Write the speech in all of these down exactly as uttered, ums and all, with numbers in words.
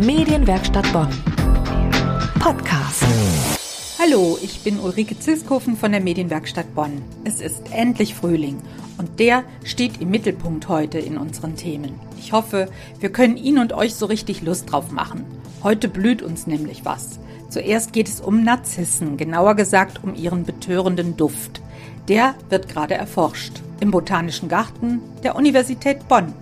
Medienwerkstatt Bonn Podcast. Hallo, ich bin Ulrike Ziskofen von der Medienwerkstatt Bonn. Es ist endlich Frühling und der steht im Mittelpunkt heute in unseren Themen. Ich hoffe, wir können Ihnen und euch so richtig Lust drauf machen. Heute blüht uns nämlich was. Zuerst geht es um Narzissen, genauer gesagt um ihren betörenden Duft. Der wird gerade erforscht. Im Botanischen Garten der Universität Bonn.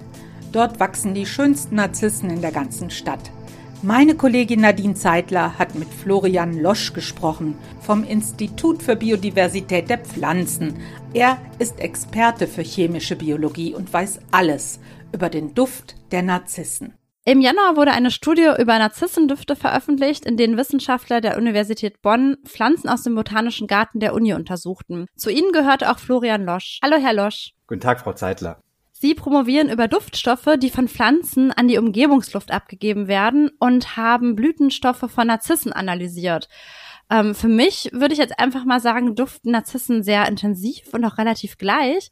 Dort wachsen die schönsten Narzissen in der ganzen Stadt. Meine Kollegin Nadine Zeidler hat mit Florian Losch gesprochen vom Institut für Biodiversität der Pflanzen. Er ist Experte für chemische Biologie und weiß alles über den Duft der Narzissen. Im Januar wurde eine Studie über Narzissendüfte veröffentlicht, in denen Wissenschaftler der Universität Bonn Pflanzen aus dem Botanischen Garten der Uni untersuchten. Zu ihnen gehörte auch Florian Losch. Hallo, Herr Losch. Guten Tag, Frau Zeidler. Sie promovieren über Duftstoffe, die von Pflanzen an die Umgebungsluft abgegeben werden und haben Blütenstoffe von Narzissen analysiert. Ähm, für mich würde ich jetzt einfach mal sagen, duften Narzissen sehr intensiv und auch relativ gleich.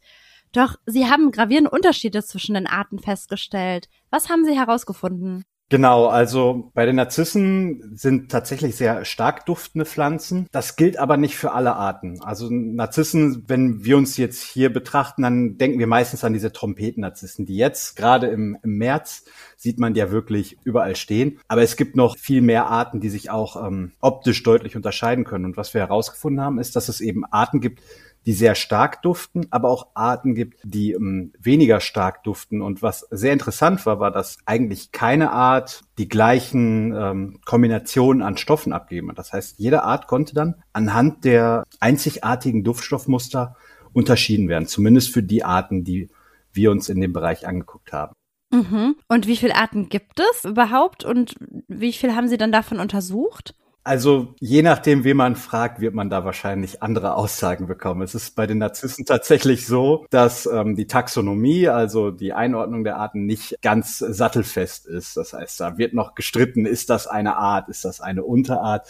Doch sie haben gravierende Unterschiede zwischen den Arten festgestellt. Was haben Sie herausgefunden? Genau, also bei den Narzissen sind tatsächlich sehr stark duftende Pflanzen. Das gilt aber nicht für alle Arten. Also Narzissen, wenn wir uns jetzt hier betrachten, dann denken wir meistens an diese Trompeten-Narzissen, die jetzt gerade im, im März sieht man ja wirklich überall stehen. Aber es gibt noch viel mehr Arten, die sich auch ähm, optisch deutlich unterscheiden können. Und was wir herausgefunden haben, ist, dass es eben Arten gibt, die sehr stark duften, aber auch Arten gibt, die um, weniger stark duften. Und was sehr interessant war, war, dass eigentlich keine Art die gleichen ähm, Kombinationen an Stoffen abgeben. Das heißt, jede Art konnte dann anhand der einzigartigen Duftstoffmuster unterschieden werden, zumindest für die Arten, die wir uns in dem Bereich angeguckt haben. Mhm. Und wie viele Arten gibt es überhaupt und wie viel haben Sie dann davon untersucht? Also je nachdem, wen man fragt, wird man da wahrscheinlich andere Aussagen bekommen. Es ist bei den Narzissen tatsächlich so, dass ähm, die Taxonomie, also die Einordnung der Arten, nicht ganz sattelfest ist. Das heißt, da wird noch gestritten, ist das eine Art, ist das eine Unterart?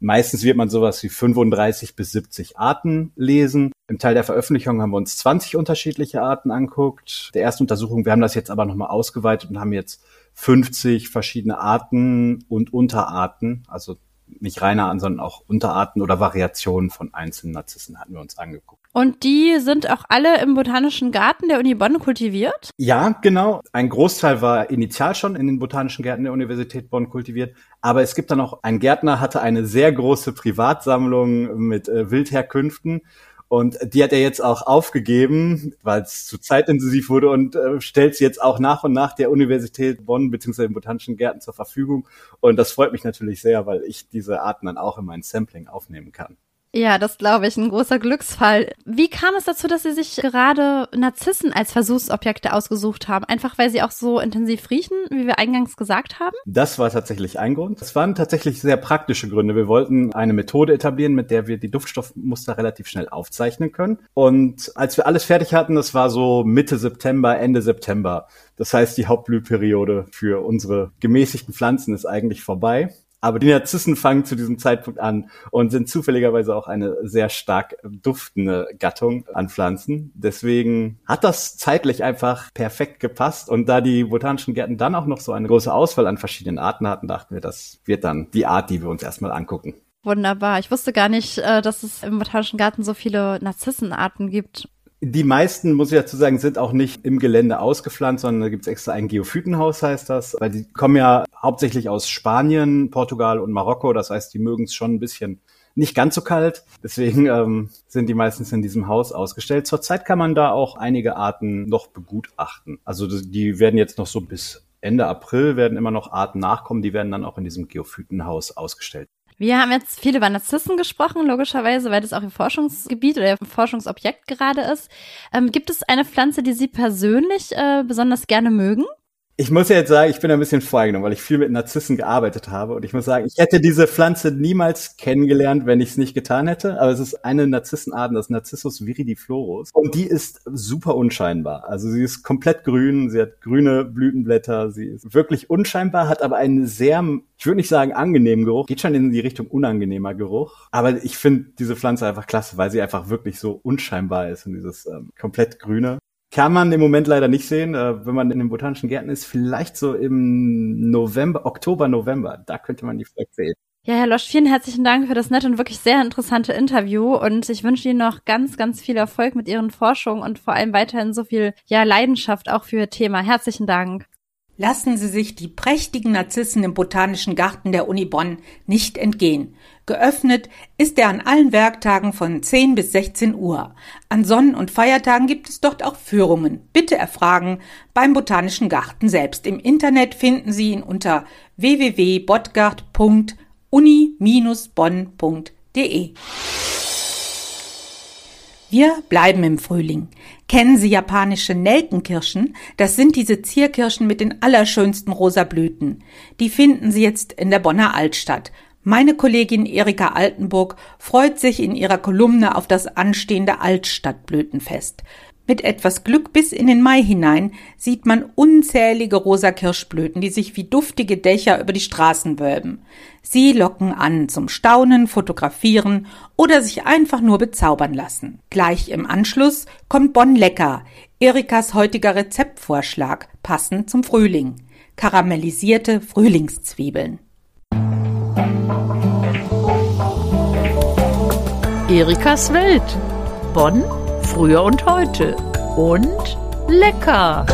Meistens wird man sowas wie fünfunddreißig bis siebzig Arten lesen. Im Teil der Veröffentlichung haben wir uns zwanzig unterschiedliche Arten angeguckt. Der ersten Untersuchung, wir haben das jetzt aber nochmal ausgeweitet und haben jetzt fünfzig verschiedene Arten und Unterarten, also nicht reine Arten, sondern auch Unterarten oder Variationen von einzelnen Narzissen hatten wir uns angeguckt. Und die sind auch alle im Botanischen Garten der Uni Bonn kultiviert? Ja, genau. Ein Großteil war initial schon in den Botanischen Gärten der Universität Bonn kultiviert. Aber es gibt dann auch, ein Gärtner hatte eine sehr große Privatsammlung mit äh, Wildherkünften. Und die hat er jetzt auch aufgegeben, weil es zu zeitintensiv wurde und äh, stellt sie jetzt auch nach und nach der Universität Bonn bzw. den Botanischen Gärten zur Verfügung. Und das freut mich natürlich sehr, weil ich diese Arten dann auch in mein Sampling aufnehmen kann. Ja, das glaube ich, ein großer Glücksfall. Wie kam es dazu, dass Sie sich gerade Narzissen als Versuchsobjekte ausgesucht haben? Einfach, weil sie auch so intensiv riechen, wie wir eingangs gesagt haben? Das war tatsächlich ein Grund. Es waren tatsächlich sehr praktische Gründe. Wir wollten eine Methode etablieren, mit der wir die Duftstoffmuster relativ schnell aufzeichnen können. Und als wir alles fertig hatten, das war so Mitte September, Ende September. Das heißt, die Hauptblühperiode für unsere gemäßigten Pflanzen ist eigentlich vorbei. Aber die Narzissen fangen zu diesem Zeitpunkt an und sind zufälligerweise auch eine sehr stark duftende Gattung an Pflanzen. Deswegen hat das zeitlich einfach perfekt gepasst. Und da die Botanischen Gärten dann auch noch so eine große Auswahl an verschiedenen Arten hatten, dachten wir, das wird dann die Art, die wir uns erstmal angucken. Wunderbar. Ich wusste gar nicht, dass es im Botanischen Garten so viele Narzissenarten gibt. Die meisten, muss ich dazu sagen, sind auch nicht im Gelände ausgepflanzt, sondern da gibt's extra ein Geophytenhaus, heißt das. Weil die kommen ja hauptsächlich aus Spanien, Portugal und Marokko. Das heißt, die mögen es schon ein bisschen nicht ganz so kalt. Deswegen ähm, sind die meistens in diesem Haus ausgestellt. Zurzeit kann man da auch einige Arten noch begutachten. Also die werden jetzt noch so bis Ende April werden immer noch Arten nachkommen. Die werden dann auch in diesem Geophytenhaus ausgestellt. Wir haben jetzt viel über Narzissen gesprochen, logischerweise, weil das auch Ihr Forschungsgebiet oder Ihr Forschungsobjekt gerade ist. Ähm, gibt es eine Pflanze, die Sie persönlich äh, besonders gerne mögen? Ich muss ja jetzt sagen, ich bin ein bisschen voreingenommen, weil ich viel mit Narzissen gearbeitet habe. Und ich muss sagen, ich hätte diese Pflanze niemals kennengelernt, wenn ich es nicht getan hätte. Aber es ist eine Narzissenart, das Narcissus viridiflorus. Und die ist super unscheinbar. Also sie ist komplett grün, sie hat grüne Blütenblätter. Sie ist wirklich unscheinbar, hat aber einen sehr, ich würde nicht sagen angenehmen Geruch. Geht schon in die Richtung unangenehmer Geruch. Aber ich finde diese Pflanze einfach klasse, weil sie einfach wirklich so unscheinbar ist und dieses ähm, komplett grüne. Kann man im Moment leider nicht sehen, äh, wenn man in den Botanischen Gärten ist. Vielleicht so im November, Oktober, November, da könnte man die vielleicht sehen. Ja, Herr Losch, vielen herzlichen Dank für das nette und wirklich sehr interessante Interview und ich wünsche Ihnen noch ganz, ganz viel Erfolg mit Ihren Forschungen und vor allem weiterhin so viel ja, Leidenschaft auch für Ihr Thema. Herzlichen Dank. Lassen Sie sich die prächtigen Narzissen im Botanischen Garten der Uni Bonn nicht entgehen. Geöffnet ist er an allen Werktagen von zehn bis sechzehn Uhr. An Sonnen- und Feiertagen gibt es dort auch Führungen. Bitte erfragen beim Botanischen Garten selbst. Im Internet finden Sie ihn unter w w w punkt bottgart punkt uni bindestrich bonn punkt de. Wir bleiben im Frühling. Kennen Sie japanische Nelkenkirschen? Das sind diese Zierkirschen mit den allerschönsten rosa Blüten. Die finden Sie jetzt in der Bonner Altstadt. Meine Kollegin Erika Altenburg freut sich in ihrer Kolumne auf das anstehende Altstadtblütenfest. Mit etwas Glück bis in den Mai hinein sieht man unzählige rosa Kirschblüten, die sich wie duftige Dächer über die Straßen wölben. Sie locken an zum Staunen, Fotografieren oder sich einfach nur bezaubern lassen. Gleich im Anschluss kommt Bonn Lecker, Erikas heutiger Rezeptvorschlag, passend zum Frühling. Karamellisierte Frühlingszwiebeln. Erikas Welt, Bonn, früher und heute und lecker.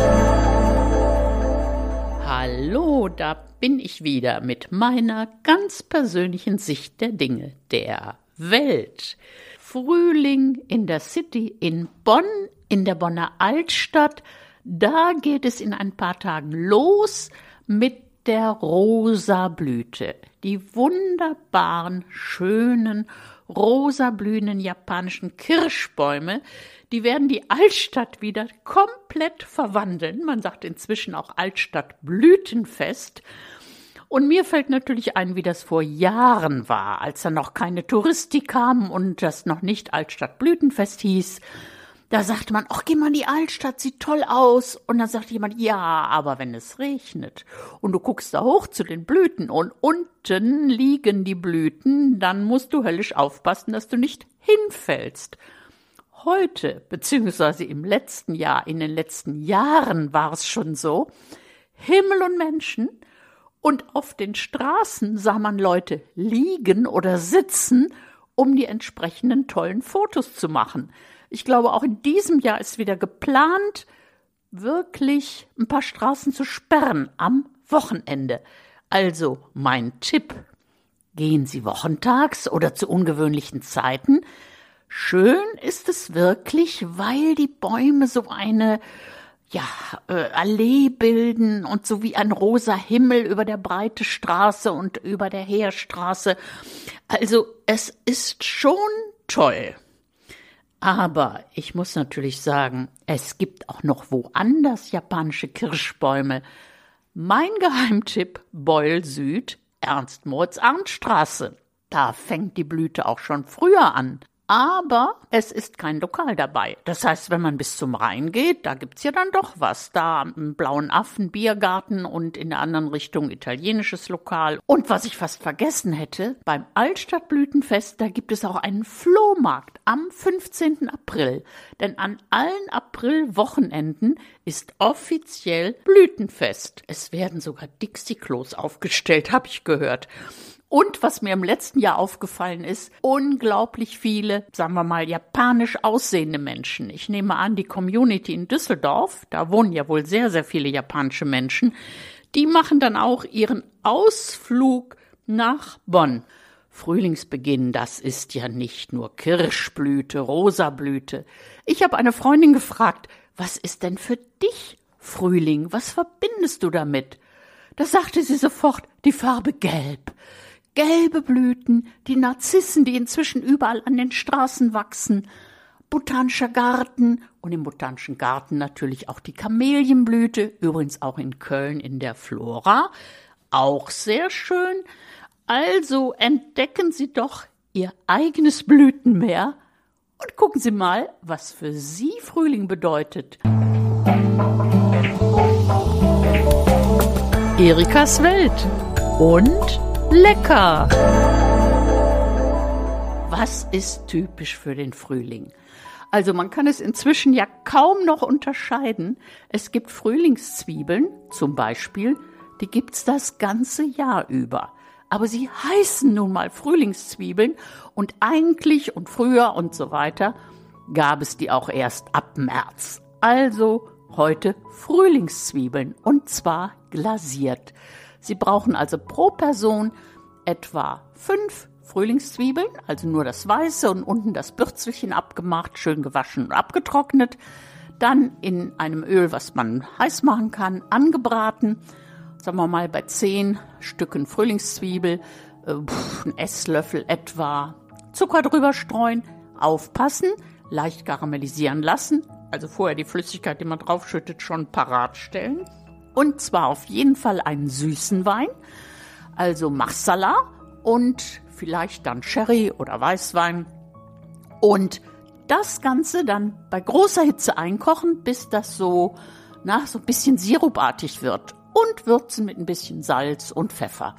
Hallo, da bin ich wieder mit meiner ganz persönlichen Sicht der Dinge, der Welt. Frühling in der City in Bonn, in der Bonner Altstadt, da geht es in ein paar Tagen los mit der Rosablüte. Die wunderbaren, schönen, rosablühenden japanischen Kirschbäume, die werden die Altstadt wieder komplett verwandeln. Man sagt inzwischen auch Altstadtblütenfest. Und mir fällt natürlich ein, wie das vor Jahren war, als da noch keine Touristik kam und das noch nicht Altstadtblütenfest hieß. Da sagte man, ach, geh mal in die Altstadt, sieht toll aus. Und dann sagt jemand, ja, aber wenn es regnet und du guckst da hoch zu den Blüten und unten liegen die Blüten, dann musst du höllisch aufpassen, dass du nicht hinfällst. Heute, beziehungsweise im letzten Jahr, in den letzten Jahren war es schon so, Himmel und Menschen und auf den Straßen sah man Leute liegen oder sitzen, um die entsprechenden tollen Fotos zu machen. Ich glaube, auch in diesem Jahr ist wieder geplant, wirklich ein paar Straßen zu sperren am Wochenende. Also mein Tipp, gehen Sie wochentags oder zu ungewöhnlichen Zeiten. Schön ist es wirklich, weil die Bäume so eine ja, äh, Allee bilden und so wie ein rosa Himmel über der breite Straße und über der Heerstraße. Also es ist schon toll. Aber ich muss natürlich sagen, es gibt auch noch woanders japanische Kirschbäume. Mein Geheimtipp, Beul Süd, Ernst-Moritz-Arndt-Straße. Da fängt die Blüte auch schon früher an. Aber es ist kein Lokal dabei. Das heißt, wenn man bis zum Rhein geht, da gibt's ja dann doch was. Da im Blauen Affen, Biergarten und in der anderen Richtung italienisches Lokal. Und was ich fast vergessen hätte, beim Altstadtblütenfest, da gibt es auch einen Flohmarkt am fünfzehnten April. Denn an allen Aprilwochenenden ist offiziell Blütenfest. Es werden sogar Dixie-Klos aufgestellt, habe ich gehört. Und was mir im letzten Jahr aufgefallen ist, unglaublich viele, sagen wir mal, japanisch aussehende Menschen. Ich nehme an, die Community in Düsseldorf, da wohnen ja wohl sehr, sehr viele japanische Menschen, die machen dann auch ihren Ausflug nach Bonn. Frühlingsbeginn, das ist ja nicht nur Kirschblüte, Rosablüte. Ich habe eine Freundin gefragt, was ist denn für dich Frühling? Was verbindest du damit? Da sagte sie sofort, die Farbe Gelb. Gelbe Blüten, die Narzissen, die inzwischen überall an den Straßen wachsen, Botanischer Garten und im Botanischen Garten natürlich auch die Kamelienblüte, übrigens auch in Köln in der Flora, auch sehr schön. Also entdecken Sie doch Ihr eigenes Blütenmeer und gucken Sie mal, was für Sie Frühling bedeutet. Erikas Welt und lecker! Was ist typisch für den Frühling? Also man kann es inzwischen ja kaum noch unterscheiden. Es gibt Frühlingszwiebeln zum Beispiel, die gibt's das ganze Jahr über. Aber sie heißen nun mal Frühlingszwiebeln und eigentlich und früher und so weiter gab es die auch erst ab März. Also heute Frühlingszwiebeln und zwar glasiert. Sie brauchen also pro Person etwa fünf Frühlingszwiebeln, also nur das Weiße und unten das Bürzelchen abgemacht, schön gewaschen und abgetrocknet. Dann in einem Öl, was man heiß machen kann, angebraten. Sagen wir mal bei zehn Stücken Frühlingszwiebel, äh, einen Esslöffel etwa Zucker drüber streuen, aufpassen, leicht karamellisieren lassen. Also vorher die Flüssigkeit, die man draufschüttet, schon parat stellen. Und zwar auf jeden Fall einen süßen Wein, also Marsala und vielleicht dann Sherry oder Weißwein. Und das Ganze dann bei großer Hitze einkochen, bis das so, na, so ein bisschen sirupartig wird. Und würzen mit ein bisschen Salz und Pfeffer.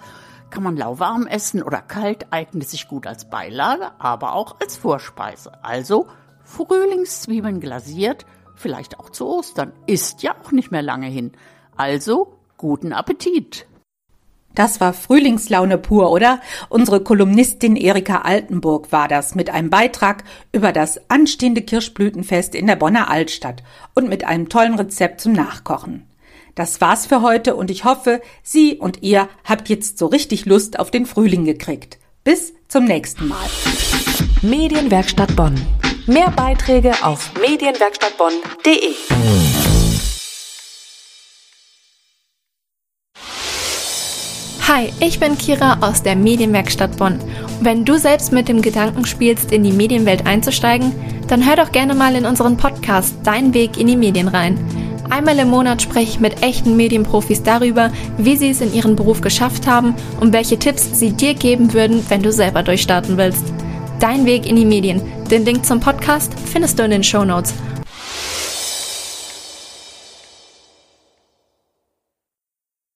Kann man lauwarm essen oder kalt, eignet sich gut als Beilage, aber auch als Vorspeise. Also Frühlingszwiebeln glasiert, vielleicht auch zu Ostern. Ist ja auch nicht mehr lange hin. Also guten Appetit! Das war Frühlingslaune pur, oder? Unsere Kolumnistin Erika Altenburg war das mit einem Beitrag über das anstehende Kirschblütenfest in der Bonner Altstadt und mit einem tollen Rezept zum Nachkochen. Das war's für heute und ich hoffe, Sie und ihr habt jetzt so richtig Lust auf den Frühling gekriegt. Bis zum nächsten Mal. Medienwerkstatt Bonn. Mehr Beiträge auf medienwerkstattbonn punkt de. Hi, ich bin Kira aus der Medienwerkstatt Bonn. Und wenn du selbst mit dem Gedanken spielst, in die Medienwelt einzusteigen, dann hör doch gerne mal in unseren Podcast Dein Weg in die Medien rein. Einmal im Monat spreche ich mit echten Medienprofis darüber, wie sie es in ihrem Beruf geschafft haben und welche Tipps sie dir geben würden, wenn du selber durchstarten willst. Dein Weg in die Medien. Den Link zum Podcast findest du in den Shownotes.